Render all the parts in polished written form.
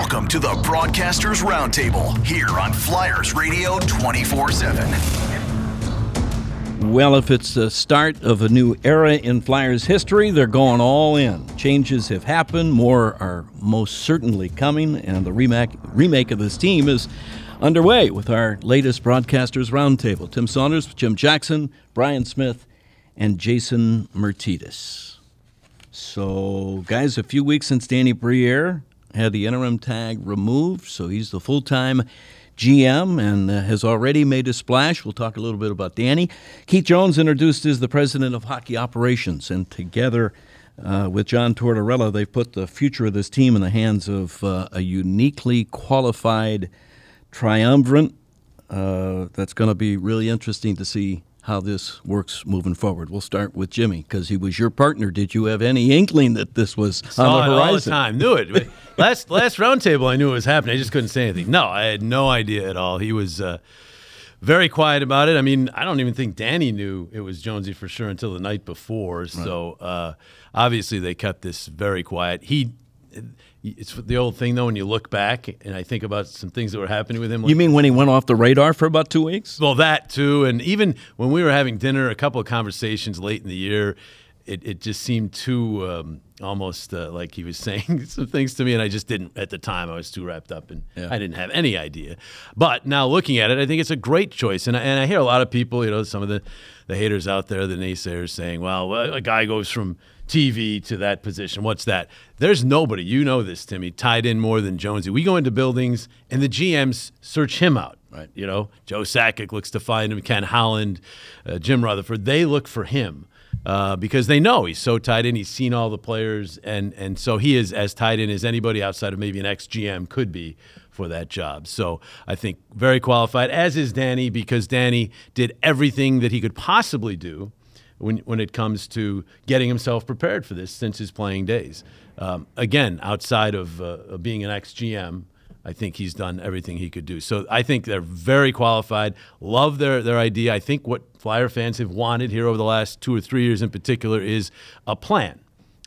Welcome to the Broadcasters Roundtable here on Flyers Radio 24/7. Well, if it's the start of a new era in Flyers history, they're going all in. Changes have happened, more are most certainly coming, and the remake of this team is underway with our latest Broadcasters Roundtable. Tim Saunders, Jim Jackson, Brian Smith, and Jason Myrtetus. So, guys, a few weeks since Danny Briere had the interim tag removed, so he's the full-time GM and has already made a splash. We'll talk a little bit about Danny. Keith Jones introduced as the president of hockey operations, and together with John Tortorella, they've put the future of this team in the hands of a uniquely qualified triumvirate. That's going to be really interesting to see how this works moving forward. We'll start with Jimmy, because he was your partner. Did you have any inkling that this was on the horizon? All the time. Knew it. last roundtable, I knew it was happening. I just couldn't say anything. No, I had no idea at all. He was very quiet about it. I mean, I don't even think Danny knew it was Jonesy for sure until the night before. Right. So, obviously, they kept this very quiet. It's the old thing, though, when you look back, and I think about some things that were happening with him. You mean when he went off the radar for about 2 weeks? Well, that, too. And even when we were having dinner, a couple of conversations late in the year, it just seemed too almost like he was saying some things to me, and I just didn't at the time. I was too wrapped up, and I didn't have any idea. But now looking at it, I think it's a great choice. And I hear a lot of people, you know, some of the haters out there, the naysayers, saying, well, a guy goes from TV to that position. What's that? There's nobody, you know this, Timmy, tied in more than Jonesy. We go into buildings and the GMs search him out. Right. You know, Joe Sakic looks to find him, Ken Holland, Jim Rutherford. They look for him because they know he's so tied in. He's seen all the players, and so he is as tied in as anybody outside of maybe an ex-GM could be for that job. So I think very qualified, as is Danny, because Danny did everything that he could possibly do when it comes to getting himself prepared for this since his playing days. Again, outside of being an ex-GM, I think he's done everything he could do. So I think they're very qualified. Love their idea. I think what Flyer fans have wanted here over the last 2 or 3 years in particular is a plan,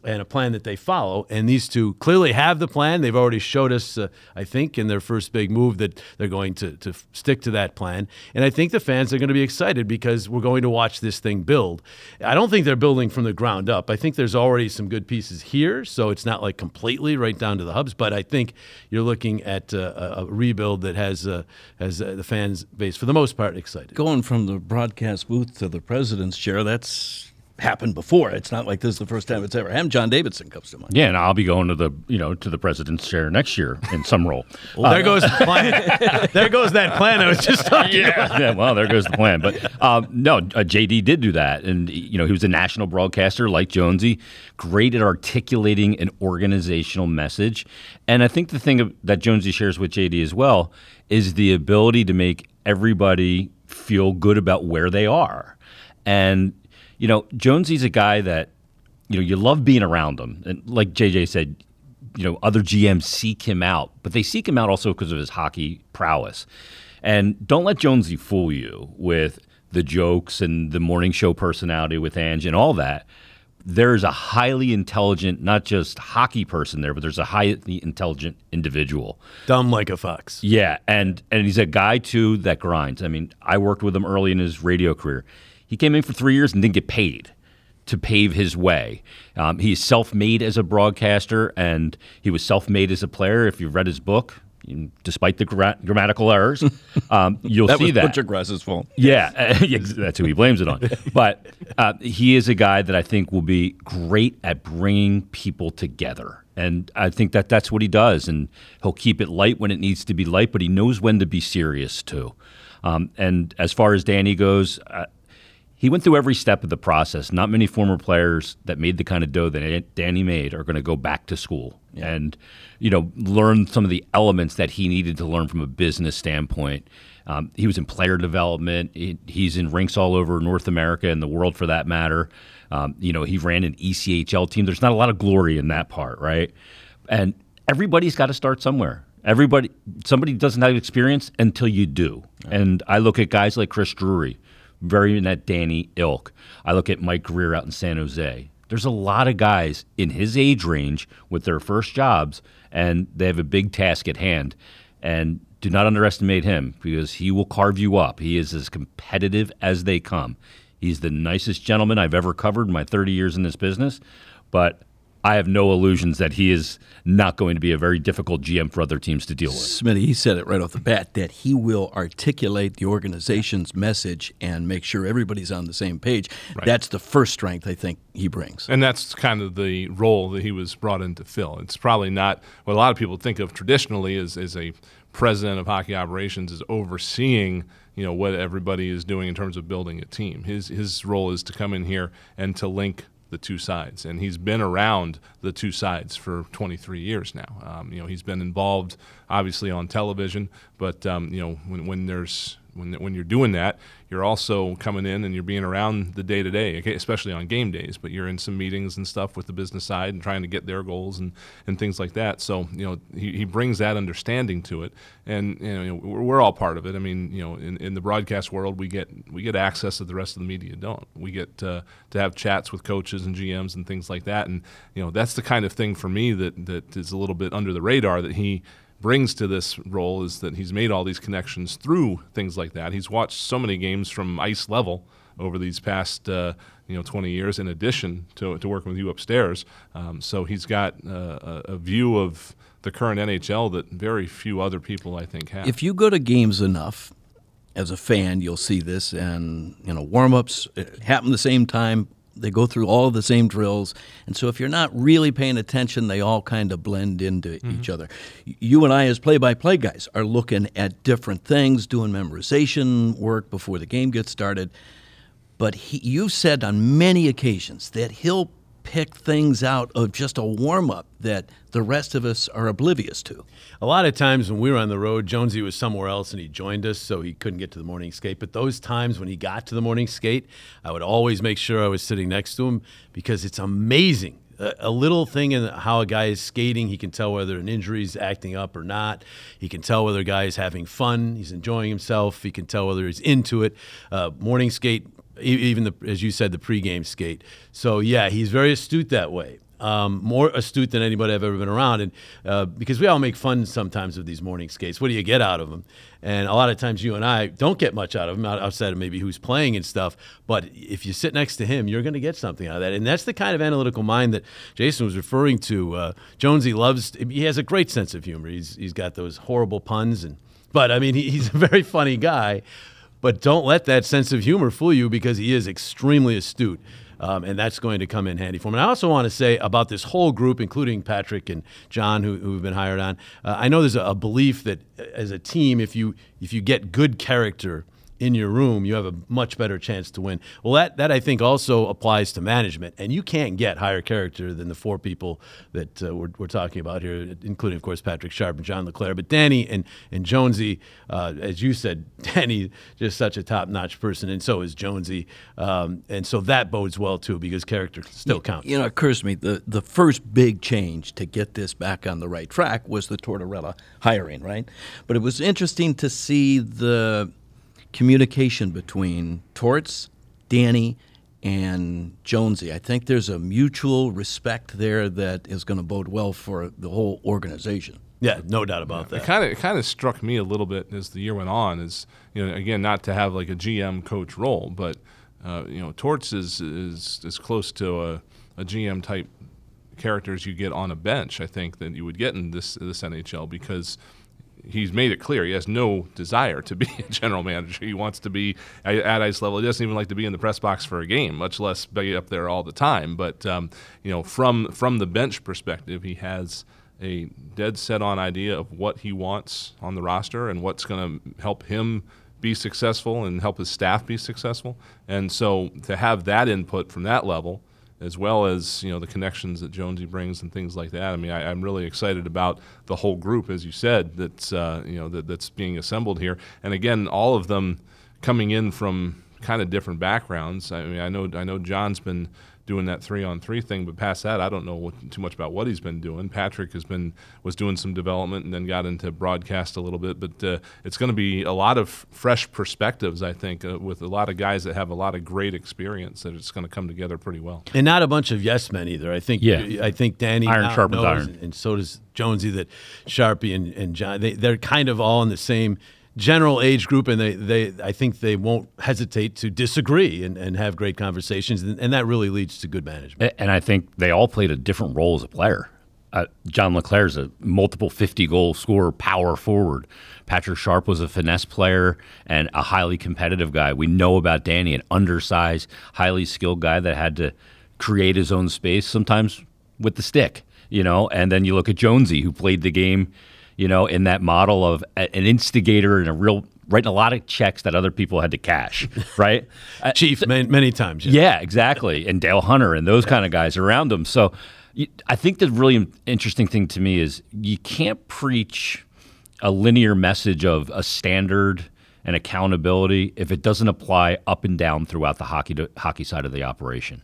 and a plan that they follow. And these two clearly have the plan. They've already showed us, I think, in their first big move that they're going to stick to that plan. And I think the fans are going to be excited because we're going to watch this thing build. I don't think they're building from the ground up. I think there's already some good pieces here, so it's not like completely right down to the hubs. But I think you're looking at a rebuild that has the fans base, for the most part, excited. Going from the broadcast booth to the president's chair, that's happened before. It's not like this is the first time it's ever happened. John Davidson comes to mind. Yeah, and I'll be going to the president's chair next year in some role. Well, there goes the plan. There goes that plan I was just talking about. Yeah, well, there goes the plan. But JD did do that, and he was a national broadcaster like Jonesy, great at articulating an organizational message. And I think the thing that Jonesy shares with JD as well is the ability to make everybody feel good about where they are. And Jonesy's a guy that, you love being around him. And like JJ said, other GMs seek him out, but they seek him out also because of his hockey prowess. And don't let Jonesy fool you with the jokes and the morning show personality with Ange and all that. There's a highly intelligent, not just hockey person there, but there's a highly intelligent individual. Dumb like a fox. Yeah, and he's a guy, too, that grinds. I mean, I worked with him early in his radio career. He came in for 3 years and didn't get paid to pave his way. He's self-made as a broadcaster, and he was self-made as a player. If you've read his book, despite the grammatical errors, you'll see that. That was Butchergrass's fault. Yeah, that's who he blames it on. But he is a guy that I think will be great at bringing people together. And I think that that's what he does. And he'll keep it light when it needs to be light, but he knows when to be serious, too. And as far as Danny goes, he went through every step of the process. Not many former players that made the kind of dough that Danny made are going to go back to school and, learn some of the elements that he needed to learn from a business standpoint. He was in player development. He's in rinks all over North America and the world, for that matter. He ran an ECHL team. There's not a lot of glory in that part, right? And everybody's got to start somewhere. Somebody doesn't have experience until you do. Right. And I look at guys like Chris Drury, very in that Danny ilk. I look at Mike Greer out in San Jose. There's a lot of guys in his age range with their first jobs, and they have a big task at hand. And do not underestimate him, because he will carve you up. He is as competitive as they come. He's the nicest gentleman I've ever covered in my 30 years in this business, but I have no illusions that he is not going to be a very difficult GM for other teams to deal with. Smitty, he said it right off the bat, that he will articulate the organization's message and make sure everybody's on the same page. Right. That's the first strength I think he brings. And that's kind of the role that he was brought in to fill. It's probably not what a lot of people think of traditionally as a president of hockey operations is overseeing, you know, what everybody is doing in terms of building a team. His role is to come in here and to link the two sides, and he's been around the two sides for 23 years now. You know, he's been involved obviously on television, but you know, when you're doing that, you're also coming in and you're being around the day to day, especially on game days. But you're in some meetings and stuff with the business side and trying to get their goals and things like that. So you know, he brings that understanding to it, and you know, we're all part of it. I mean, you know, in the broadcast world, we get access that the rest of the media don't. We get to have chats with coaches and GMs and things like that. And you know, that's the kind of thing for me that is a little bit under the radar that he brings to this role, is that he's made all these connections through things like that. He's watched so many games from ice level over these past 20 years, in addition to working with you upstairs. So he's got a view of the current NHL that very few other people, I think, have. If you go to games enough, as a fan, you'll see this. And, you know, warm-ups happen the same time. They go through all the same drills. And so if you're not really paying attention, they all kind of blend into each other. You and I, as play-by-play guys, are looking at different things, doing memorization work before the game gets started. But you've said on many occasions that he'll pick things out of just a warm-up that the rest of us are oblivious to. A lot of times when we were on the road, Jonesy was somewhere else and he joined us, so he couldn't get to the morning skate. But those times when he got to the morning skate, I would always make sure I was sitting next to him, because it's amazing. A little thing in how a guy is skating, he can tell whether an injury is acting up or not. He can tell whether a guy is having fun, he's enjoying himself. He can tell whether he's into it. Morning skate, even as you said, the pregame skate. So, yeah, he's very astute that way. More astute than anybody I've ever been around. And because we all make fun sometimes of these morning skates. What do you get out of them? And a lot of times you and I don't get much out of them, outside of maybe who's playing and stuff. But if you sit next to him, you're going to get something out of that. And that's the kind of analytical mind that Jason was referring to. Jonesy loves – he has a great sense of humor. He's got those horrible puns. But, I mean, he's a very funny guy. But don't let that sense of humor fool you, because he is extremely astute. And that's going to come in handy for him. And I also want to say about this whole group, including Patrick and John, who've been hired on, I know there's a belief that as a team, if you get good character in your room, you have a much better chance to win. Well, that I think also applies to management. And you can't get higher character than the four people that we're talking about here, including, of course, Patrick Sharp and John LeClair. But Danny and Jonesy, as you said, Danny, just such a top-notch person, and so is Jonesy. And so that bodes well, too, because character still counts. You know, it occurs to me, the first big change to get this back on the right track was the Tortorella hiring, right? But it was interesting to see the communication between Torts, Danny, and Jonesy. I think there's a mutual respect there that is going to bode well for the whole organization. Yeah, no doubt about that. It kind of struck me a little bit as the year went on, is, you know, again, not to have like a GM coach role, but you know, Torts is close to a GM type character as you get on a bench, I think, that you would get in this NHL, because he's made it clear he has no desire to be a general manager. He wants to be at ice level. He doesn't even like to be in the press box for a game, much less be up there all the time. But you know, from the bench perspective, he has a dead set on idea of what he wants on the roster and what's going to help him be successful and help his staff be successful. And so to have that input from that level, as well as, you know, the connections that Jonesy brings and things like that. I mean, I'm really excited about the whole group, as you said, that's being assembled here. And again, all of them coming in from kind of different backgrounds. I mean, I know John's been doing that 3-on-3 thing. But past that, I don't know too much about what he's been doing. Patrick was doing some development and then got into broadcast a little bit. But it's going to be a lot of fresh perspectives, I think, with a lot of guys that have a lot of great experience, that it's going to come together pretty well. And not a bunch of yes men either. I think Danny sharpens iron, and so does Jonesy, that Sharpie and John, they're kind of all in the same general age group, and I think they won't hesitate to disagree and have great conversations, and that really leads to good management. And I think they all played a different role as a player. John LeClair is a multiple 50-goal scorer, power forward. Patrick Sharp was a finesse player and a highly competitive guy. We know about Danny, an undersized, highly skilled guy that had to create his own space, sometimes with the stick, you know. And then you look at Jonesy, who played the game, you know, in that model of an instigator and a real, writing a lot of checks that other people had to cash, right? Chief, many times. Yeah, exactly. And Dale Hunter and those kind of guys around him. So I think the really interesting thing to me is you can't preach a linear message of a standard and accountability if it doesn't apply up and down throughout the hockey side of the operation.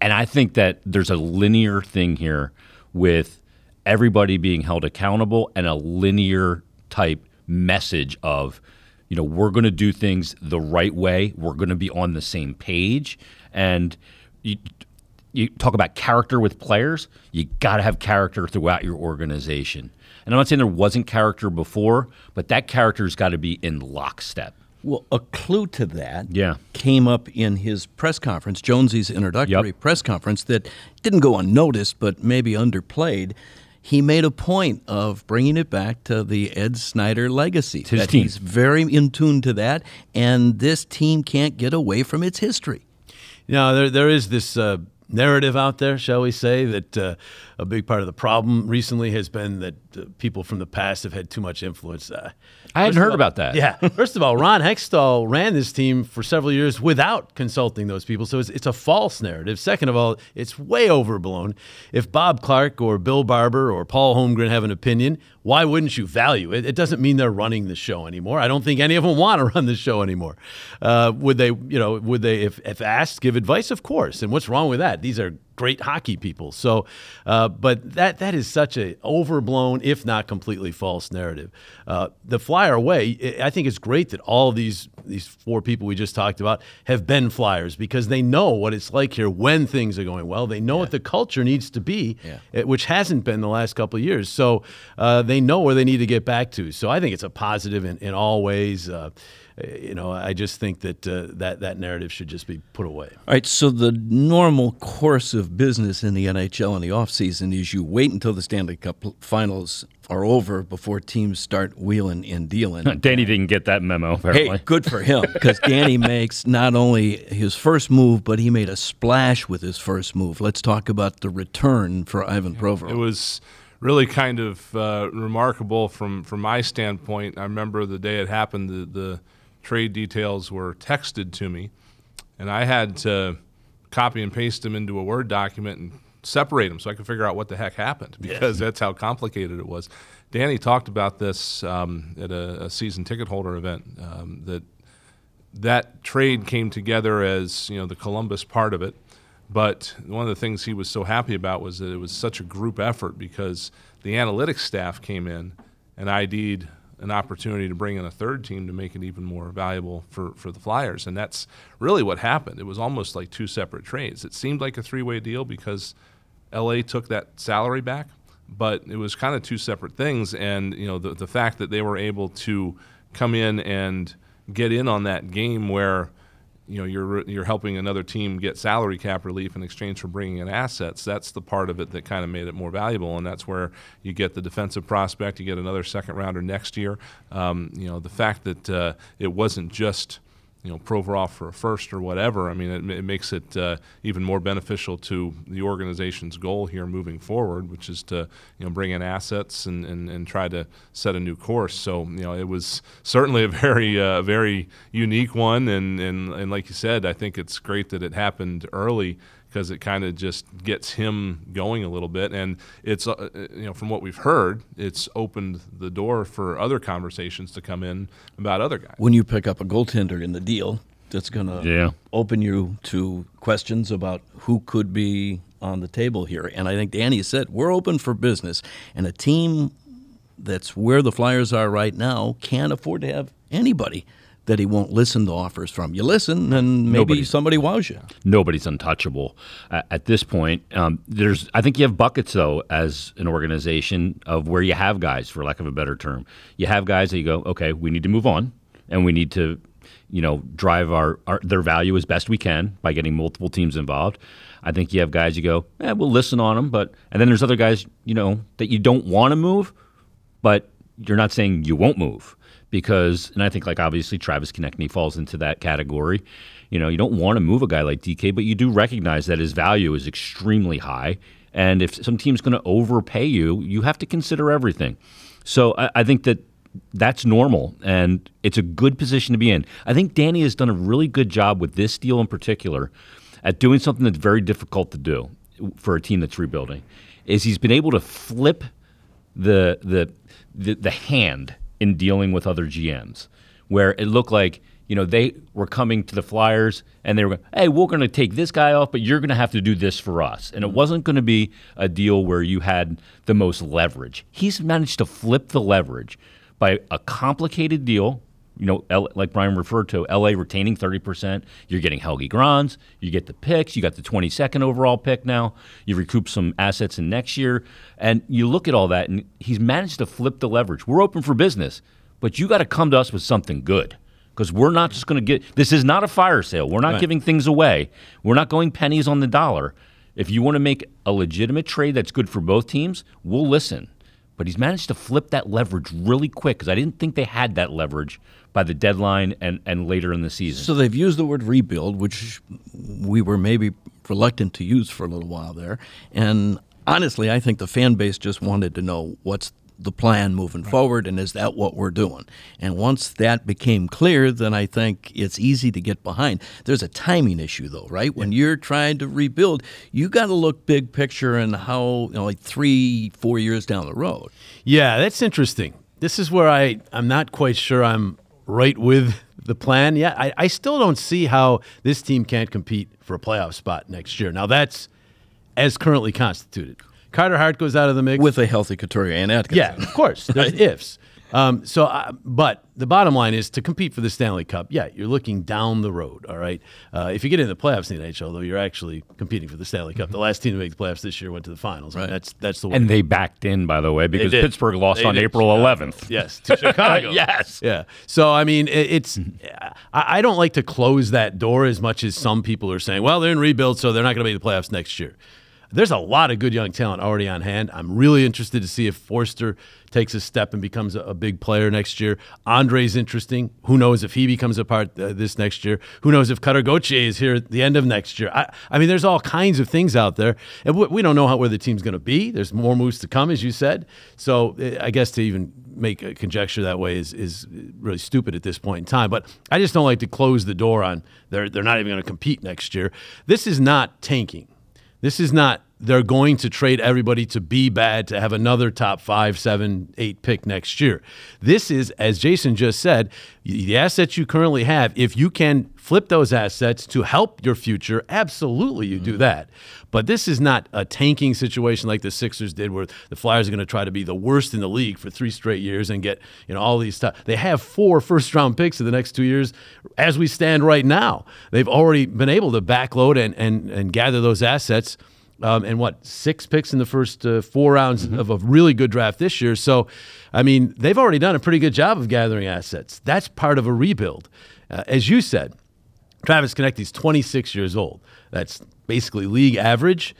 And I think that there's a linear thing here with everybody being held accountable and a linear type message of, you know, we're going to do things the right way. We're going to be on the same page. And you talk about character with players. You got to have character throughout your organization. And I'm not saying there wasn't character before, but that character's got to be in lockstep. Well, a clue to that came up in his press conference, Jonesy's introductory press conference, that didn't go unnoticed but maybe underplayed. He made a point of bringing it back to the Ed Snyder legacy. It's his team. He's very in tune to that, and this team can't get away from its history. Now, there is this narrative out there, shall we say, that a big part of the problem recently has been that people from the past have had too much influence. I hadn't heard about that. Yeah. First of all, Ron Hextall ran this team for several years without consulting those people, so it's a false narrative. Second of all, it's way overblown. If Bob Clarke or Bill Barber or Paul Holmgren have an opinion, why wouldn't you value it? It doesn't mean they're running the show anymore. I don't think any of them want to run the show anymore. Would they, if asked, give advice? Of course. And what's wrong with that? These are great hockey people. So, but that is such a overblown, if not completely false narrative. The Flyer way, I think it's great that all these four people we just talked about have been Flyers, because they know what it's like here when things are going well. They know what the culture needs to be, which hasn't been the last couple of years. So they know where they need to get back to. So I think it's a positive in all ways. You know, I just think that that narrative should just be put away. All right, so the normal course of business in the NHL in the offseason is you wait until the Stanley Cup finals are over before teams start wheeling and dealing. Danny didn't get that memo, apparently. Hey, good for him, because Danny makes not only his first move, but he made a splash with his first move. Let's talk about the return for Ivan Provorov. It was really kind of remarkable from my standpoint. I remember the day it happened, the trade details were texted to me, and I had to copy and paste them into a Word document and separate them so I could figure out what the heck happened, because that's how complicated it was. Danny talked about this at a season ticket holder event, that trade came together as, you know, the Columbus part of it. But one of the things he was so happy about was that it was such a group effort, because the analytics staff came in and ID'd an opportunity to bring in a third team to make it even more valuable for the Flyers. And that's really what happened. It was almost like two separate trades. It seemed like a three-way deal because LA took that salary back, but it was kind of two separate things. And, you know, the fact that they were able to come in and get in on that game where, you know, you're helping another team get salary cap relief in exchange for bringing in assets. That's the part of it that kind of made it more valuable, and that's where you get the defensive prospect. You get another second rounder next year. You know, the fact that it wasn't just, you know, Provorov for a first or whatever. I mean, it makes it even more beneficial to the organization's goal here moving forward, which is to, you know, bring in assets and try to set a new course. So, you know, it was certainly a very unique one, and like you said, I think it's great that it happened early, because it kind of just gets him going a little bit. And it's, you know, from what we've heard, it's opened the door for other conversations to come in about other guys. When you pick up a goaltender in the deal, that's going to open you to questions about who could be on the table here. And I think Danny said, we're open for business. And a team that's where the Flyers are right now can't afford to have anybody that he won't listen to offers from. You listen, and maybe somebody wows you. Nobody's untouchable at this point. I think you have buckets, though, as an organization, of where you have guys, for lack of a better term. You have guys that you go, okay, we need to move on, and we need to, drive their value as best we can by getting multiple teams involved. I think you have guys you go, we'll listen on them, and then there's other guys, that you don't want to move, but you're not saying you won't move. Because, and I think, obviously Travis Konechny falls into that category. You don't want to move a guy like DK, but you do recognize that his value is extremely high. And if some team's going to overpay you, you have to consider everything. So I think that's normal, and it's a good position to be in. I think Danny has done a really good job with this deal in particular at doing something that's very difficult to do for a team that's rebuilding, is he's been able to flip the hand in dealing with other GMs, where it looked like, they were coming to the Flyers and they were going, hey, we're going to take this guy off, but you're going to have to do this for us. And it wasn't going to be a deal where you had the most leverage. He's managed to flip the leverage by a complicated deal, like Brian referred to, LA retaining 30%. You're getting Helge Grans. You get the picks. You got the 22nd overall pick now. You recoup some assets in next year. And you look at all that, and he's managed to flip the leverage. We're open for business, but you got to come to us with something good, because we're not just going to get – this is not a fire sale. We're not giving things away. We're not going pennies on the dollar. If you want to make a legitimate trade that's good for both teams, we'll listen. But he's managed to flip that leverage really quick, because I didn't think they had that leverage by the deadline and later in the season. So they've used the word rebuild, which we were maybe reluctant to use for a little while there. And honestly, I think the fan base just wanted to know, what's the plan moving forward, and is that what we're doing? And once that became clear, then I think it's easy to get behind. There's a timing issue, though, right? When you're trying to rebuild, you got to look big picture and how, 3-4 years down the road. Yeah, that's interesting. This is where I'm not quite sure I'm right with the plan. Yeah, I still don't see how this team can't compete for a playoff spot next year. Now, that's as currently constituted. Carter Hart goes out of the mix. With a healthy Couturier and Atkinson. Yeah, of course. There's ifs. But the bottom line is, to compete for the Stanley Cup, you're looking down the road, all right? If you get into the playoffs in the NHL, though, you're actually competing for the Stanley Cup. The last team to make the playoffs this year went to the finals. Right. That's the way. And they backed in, by the way, because Pittsburgh lost on April 11th. Yes, to Chicago. Yes. Yeah. So, I don't like to close that door as much as some people are saying, well, they're in rebuild, so they're not going to make the playoffs next year. There's a lot of good young talent already on hand. I'm really interested to see if Foerster takes a step and becomes a big player next year. Andre's interesting. Who knows if he becomes a part this next year? Who knows if Carter Gauthier is here at the end of next year? There's all kinds of things out there. And we don't know where the team's going to be. There's more moves to come, as you said. So I guess to even make a conjecture that way is really stupid at this point in time. But I just don't like to close the door on they're not even going to compete next year. This is not tanking. This is not, they're going to trade everybody to be bad to have another top 5, 7, 8 pick next year. This is, as Jason just said, the assets you currently have, if you can flip those assets to help your future, absolutely you do that. But this is not a tanking situation like the Sixers did, where the Flyers are going to try to be the worst in the league for 3 straight years and get all these stuff. They have 4 first-round picks in the next 2 years as we stand right now. They've already been able to backload and gather those assets. 6 picks in the first 4 rounds of a really good draft this year. So, they've already done a pretty good job of gathering assets. That's part of a rebuild. As you said, Travis Konechny's 26 years old. That's basically league average.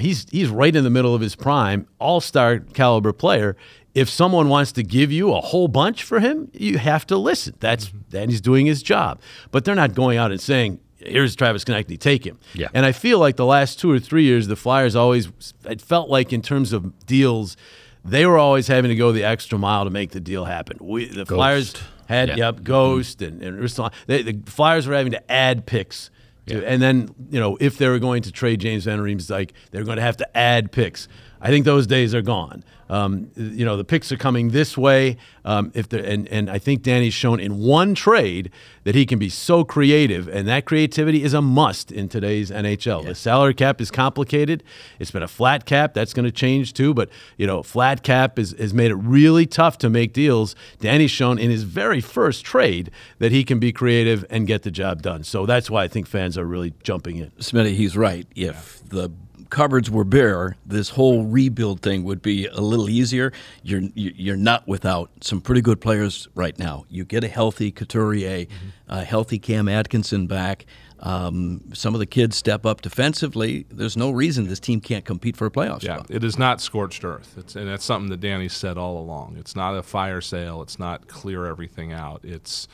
He's right in the middle of his prime, all-star caliber player. If someone wants to give you a whole bunch for him, you have to listen. Then he's doing his job. But they're not going out and saying, here's Travis Konechny, take him. Yeah. And I feel like the last 2 or 3 years, the Flyers always, it felt like in terms of deals, they were always having to go the extra mile to make the deal happen. Flyers had, Ghost and the Flyers were having to add picks. And then, if they were going to trade James Van Riemsdyk, they were going to have to add picks. I think those days are gone. You know, the picks are coming this way. And I think Danny's shown in one trade that he can be so creative, and that creativity is a must in today's NHL. Yeah. The salary cap is complicated. It's been a flat cap. That's going to change too. But, you know, flat cap has made it really tough to make deals. Danny's shown in his very first trade that he can be creative and get the job done. So that's why I think fans are really jumping in. Smitty, he's right. If the cupboards were bare, this whole rebuild thing would be a little easier. You're not without some pretty good players right now. You get a healthy Couturier, a healthy Cam Atkinson back. Some of the kids step up defensively. There's no reason this team can't compete for a playoff spot. Yeah, it is not scorched earth. And that's something that Danny said all along. It's not a fire sale. It's not clear everything out. It's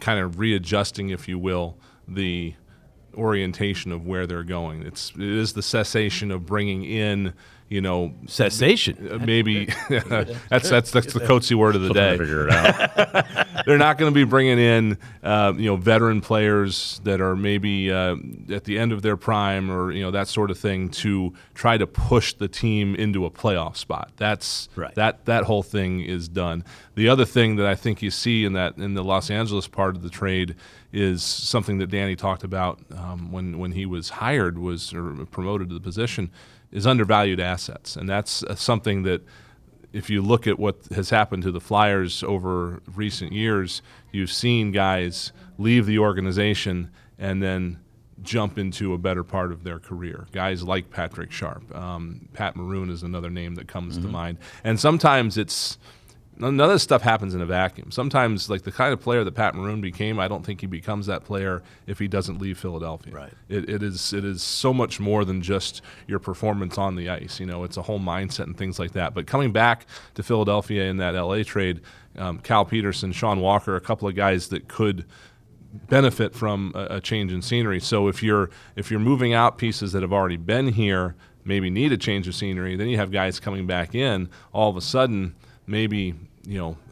kind of readjusting, if you will, the orientation of where they're going. It is the cessation of bringing in, you know, cessation. Maybe that's the coatsy word of the day. Figure it out. They're not going to be bringing in veteran players that are maybe at the end of their prime or that sort of thing to try to push the team into a playoff spot. That's right. That whole thing is done. The other thing that I think you see in the Los Angeles part of the trade is something that Danny talked about when he was hired or promoted to the position, is undervalued assets. And that's something that if you look at what has happened to the Flyers over recent years, you've seen guys leave the organization and then jump into a better part of their career. Guys like Patrick Sharp. Pat Maroon is another name that comes to mind. And sometimes it's – none of this stuff happens in a vacuum. Sometimes, like the kind of player that Pat Maroon became, I don't think he becomes that player if he doesn't leave Philadelphia. Right. It is so much more than just your performance on the ice. It's a whole mindset and things like that. But coming back to Philadelphia in that L.A. trade, Cal Peterson, Sean Walker, a couple of guys that could benefit from a change in scenery. So if you're moving out pieces that have already been here, maybe need a change of scenery, then you have guys coming back in all of a sudden. Maybe,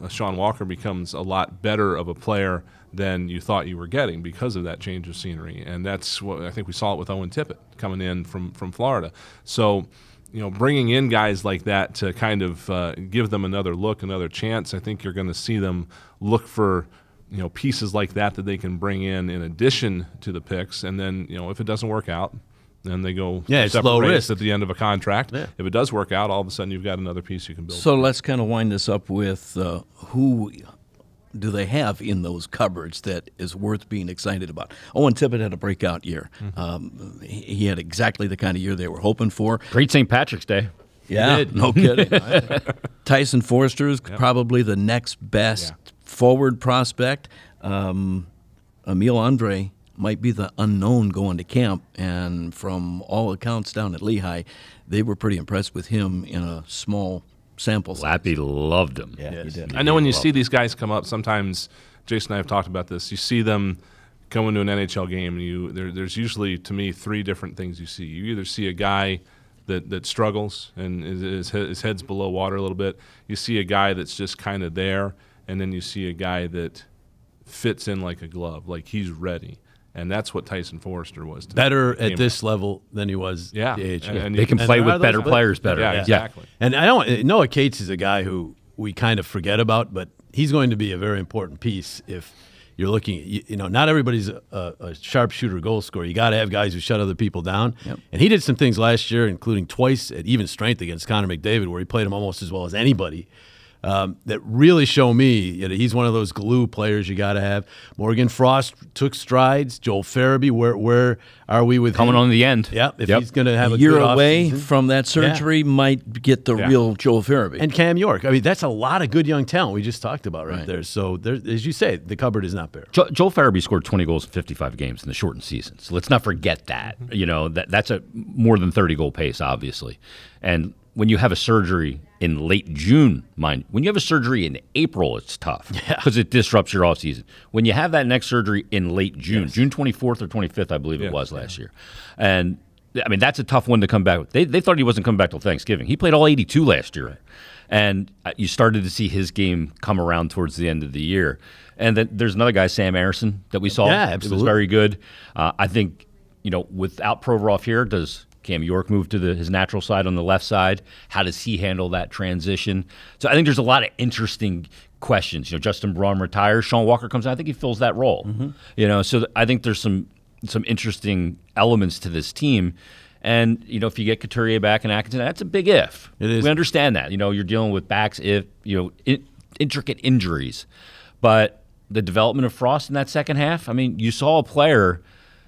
Sean Walker becomes a lot better of a player than you thought you were getting because of that change of scenery. And that's what I think we saw it with Owen Tippett coming in from Florida. So, bringing in guys like that to kind of give them another look, another chance, I think you're going to see them look for pieces like that they can bring in addition to the picks. And then, if it doesn't work out, then they go separate low risk at the end of a contract. Yeah. If it does work out, all of a sudden you've got another piece you can build. So let's kind of wind this up with who do they have in those cupboards that is worth being excited about? Owen Tippett had a breakout year. He had exactly the kind of year they were hoping for. Great St. Patrick's Day. Yeah, no kidding. Tyson Foerster is probably the next best forward prospect. Emil Andre might be the unknown going to camp, and from all accounts down at Lehigh, they were pretty impressed with him in a small sample size. Lappy loved him. Yeah, yes, he did. I know when you see these guys come up, sometimes Jason and I have talked about this, you see them come into an NHL game, and there's usually, to me, three different things you see. You either see a guy that struggles and his head's below water a little bit. You see a guy that's just kind of there, and then you see a guy that fits in like a glove, like he's ready. And that's what Tyson Foerster was. Better at this level than he was at the age. And they can play with better players better. Yeah, exactly. And Noah Cates is a guy who we kind of forget about, but he's going to be a very important piece if you're looking at, not everybody's a sharpshooter goal scorer. You got to have guys who shut other people down. Yep. And he did some things last year, including twice at even strength against Connor McDavid, where he played him almost as well as anybody. That really show me he's one of those glue players you got to have. Morgan Frost took strides. Joel Farabee, where are we with him? Coming on the end. Yep. If he's going to have a year away from that surgery, might get the real Joel Farabee. And Cam York. I mean, that's a lot of good young talent we just talked about right there. So, as you say, the cupboard is not bare. Joel Farabee scored 20 goals in 55 games in the shortened season. So let's not forget that. That's a more than 30-goal pace, obviously. And when you have a surgery in late June, mind you. When you have a surgery in April, it's tough because it disrupts your off season. When you have that neck surgery in late June, June 24th or 25th, I believe it was last year. And, I mean, that's a tough one to come back with. They thought he wasn't coming back till Thanksgiving. He played all 82 last year. And you started to see his game come around towards the end of the year. And then there's another guy, Sam Anderson, that we saw. Yeah, absolutely. It was very good. I think, without Provorov here, does – Cam York moved to his natural side on the left side. How does he handle that transition? So I think there's a lot of interesting questions. You know, Justin Braun retires. Sean Walker comes in. I think he fills that role. Mm-hmm. You know, so I think there's some interesting elements to this team. And, you know, if you get Couturier back and Atkinson, that's a big if. It is. We understand that. You know, you're dealing with backs, intricate injuries. But the development of Frost in that second half, I mean, you saw a player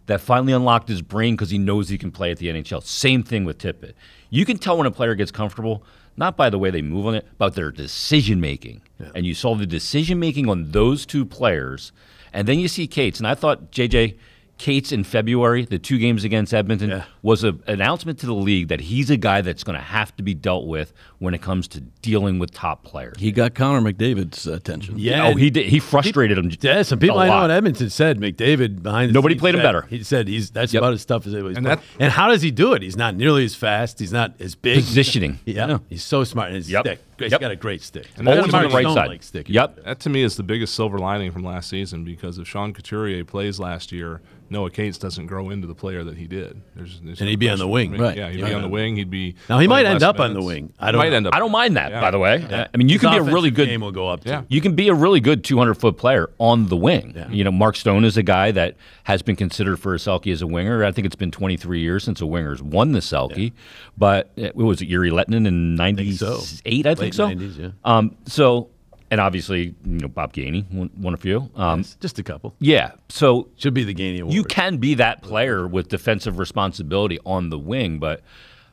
that finally unlocked his brain because he knows he can play at the NHL. Same thing with Tippett. You can tell when a player gets comfortable, not by the way they move on it, but their decision-making. Yeah. And you saw the decision-making on those two players. And then you see Cates. And I thought, J.J., Cates in February, the two games against Edmonton, was an announcement to the league that he's a guy that's going to have to be dealt with when it comes to dealing with top players. He got Connor McDavid's attention. Yeah, he did. He frustrated him. Yeah, some people I know at Edmonton said McDavid behind the nobody played him better. He said that's about as tough as anybody's. And how does he do it? He's not nearly as fast. He's not as big. Positioning. Yeah, he's so smart. And his stick. He's got a great stick. And Owen's on the right side. Like stick. Yep. That to me is the biggest silver lining from last season, because if Sean Couturier plays last year, Noah Cates doesn't grow into the player that he did. There's and he'd be on the wing, right? Yeah, he'd be on the wing. He'd be now. He might end up on the wing. I don't mind that, by the way. Yeah. I mean, you can be a really good game will go up. Yeah. You can be a really good 200-foot player on the wing. Yeah. You know, Mark Stone is a guy that has been considered for a Selke as a winger. I think it's been 23 years since a winger's won the Selke. Yeah. But it was Yuri Lehtinen in '98, I think so. Late '90s, yeah. And obviously, you know, Bob Gainey won a few. Yes, just a couple. Yeah. So should be the Gainey Award. You can be that player with defensive responsibility on the wing, but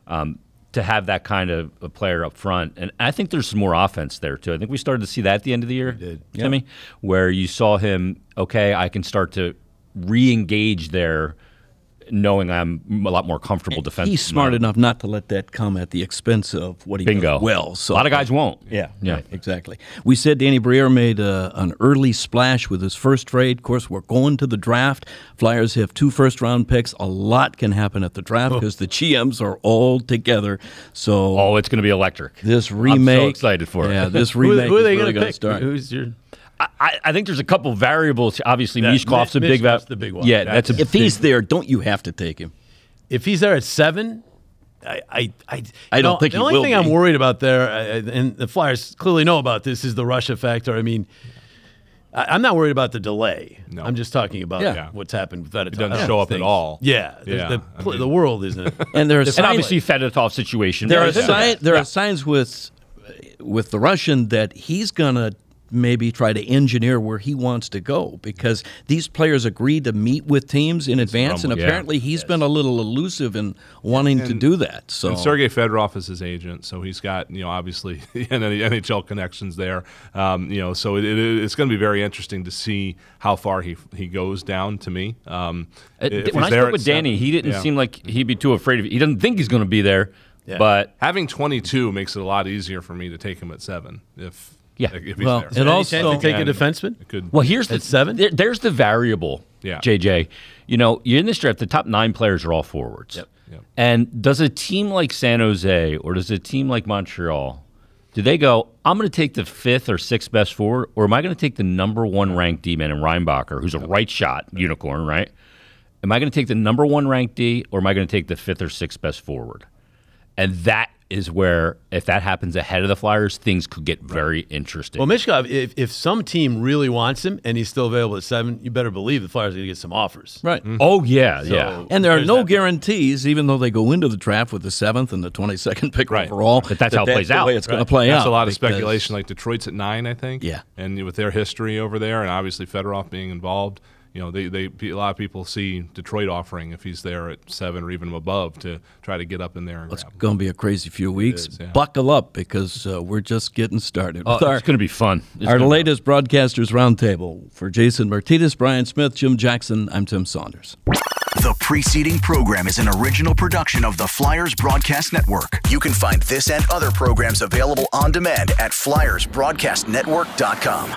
to have that kind of a player up front. And I think there's some more offense there, too. I think we started to see that at the end of the year, Timmy, where you saw him, okay, I can start to re-engage there, knowing I'm a lot more comfortable defensively. He's smart enough not to let that come at the expense of what he does well. So a lot of guys won't. Yeah, right, exactly. We said Danny Briere made an early splash with his first trade. Of course, we're going to the draft. Flyers have 2 first-round picks. A lot can happen at the draft because the GMs are all together. So it's going to be electric. This remake. I'm so excited for it. Yeah, this remake who are they really going to start. Who's your... I think there's a couple variables. Obviously, Mishkov's a big one. The big one. Yeah, that's a if he's there, don't you have to take him? If he's there at 7, I don't think he will. The only thing I'm worried about there, and the Flyers clearly know about this, is the Russia factor. I mean, I'm not worried about the delay. No. I'm just talking about what's happened with Fedotov. It doesn't show up at all. Yeah. The world isn't. And there's obviously Fedotov's situation. There are signs with the Russian that he's gonna maybe try to engineer where he wants to go, because these players agreed to meet with teams in advance, and apparently he's been a little elusive in wanting to do that. So. And Sergei Fedorov is his agent, so he's got, you know, obviously NHL connections there. You know, so it's going to be very interesting to see how far he goes down, to me. When I spoke with Danny, he didn't seem like he'd be too afraid of it. He doesn't think he's going to be there, but having 22 makes it a lot easier for me to take him at 7 if... It also take a defenseman. Here's the 7. There's the variable. JJ, you know, you're in this draft. The top 9 players are all forwards. Yep. And does a team like San Jose or does a team like Montreal, do they go, I'm going to take the 5th or 6th best forward, or am I going to take the number 1 ranked D man in Reinbacher, who's a right shot unicorn, right? Am I going to take the number 1 ranked D, or am I going to take the 5th or 6th best forward? And that is where, if that happens ahead of the Flyers, things could get very interesting. Well, Mishkov, if some team really wants him and he's still available at 7, you better believe the Flyers are going to get some offers. Right. Mm-hmm. Oh, yeah, so, yeah. And there are no guarantees, even though they go into the draft with the 7th and the 22nd pick overall. But that's how it plays out. The way it's going to play out. There's a lot of speculation. Like Detroit's at 9, I think. Yeah. And with their history over there and obviously Fedorov being involved, you know, a lot of people see Detroit offering, if he's there at 7 or even above, to try to get up in there. It's going to be a crazy few weeks. Is, yeah. Buckle up, because we're just getting started. It's going to be fun. Our latest Broadcasters Roundtable. For Jason Myrtetus, Brian Smith, Jim Jackson, I'm Tim Saunders. The preceding program is an original production of the Flyers Broadcast Network. You can find this and other programs available on demand at flyersbroadcastnetwork.com.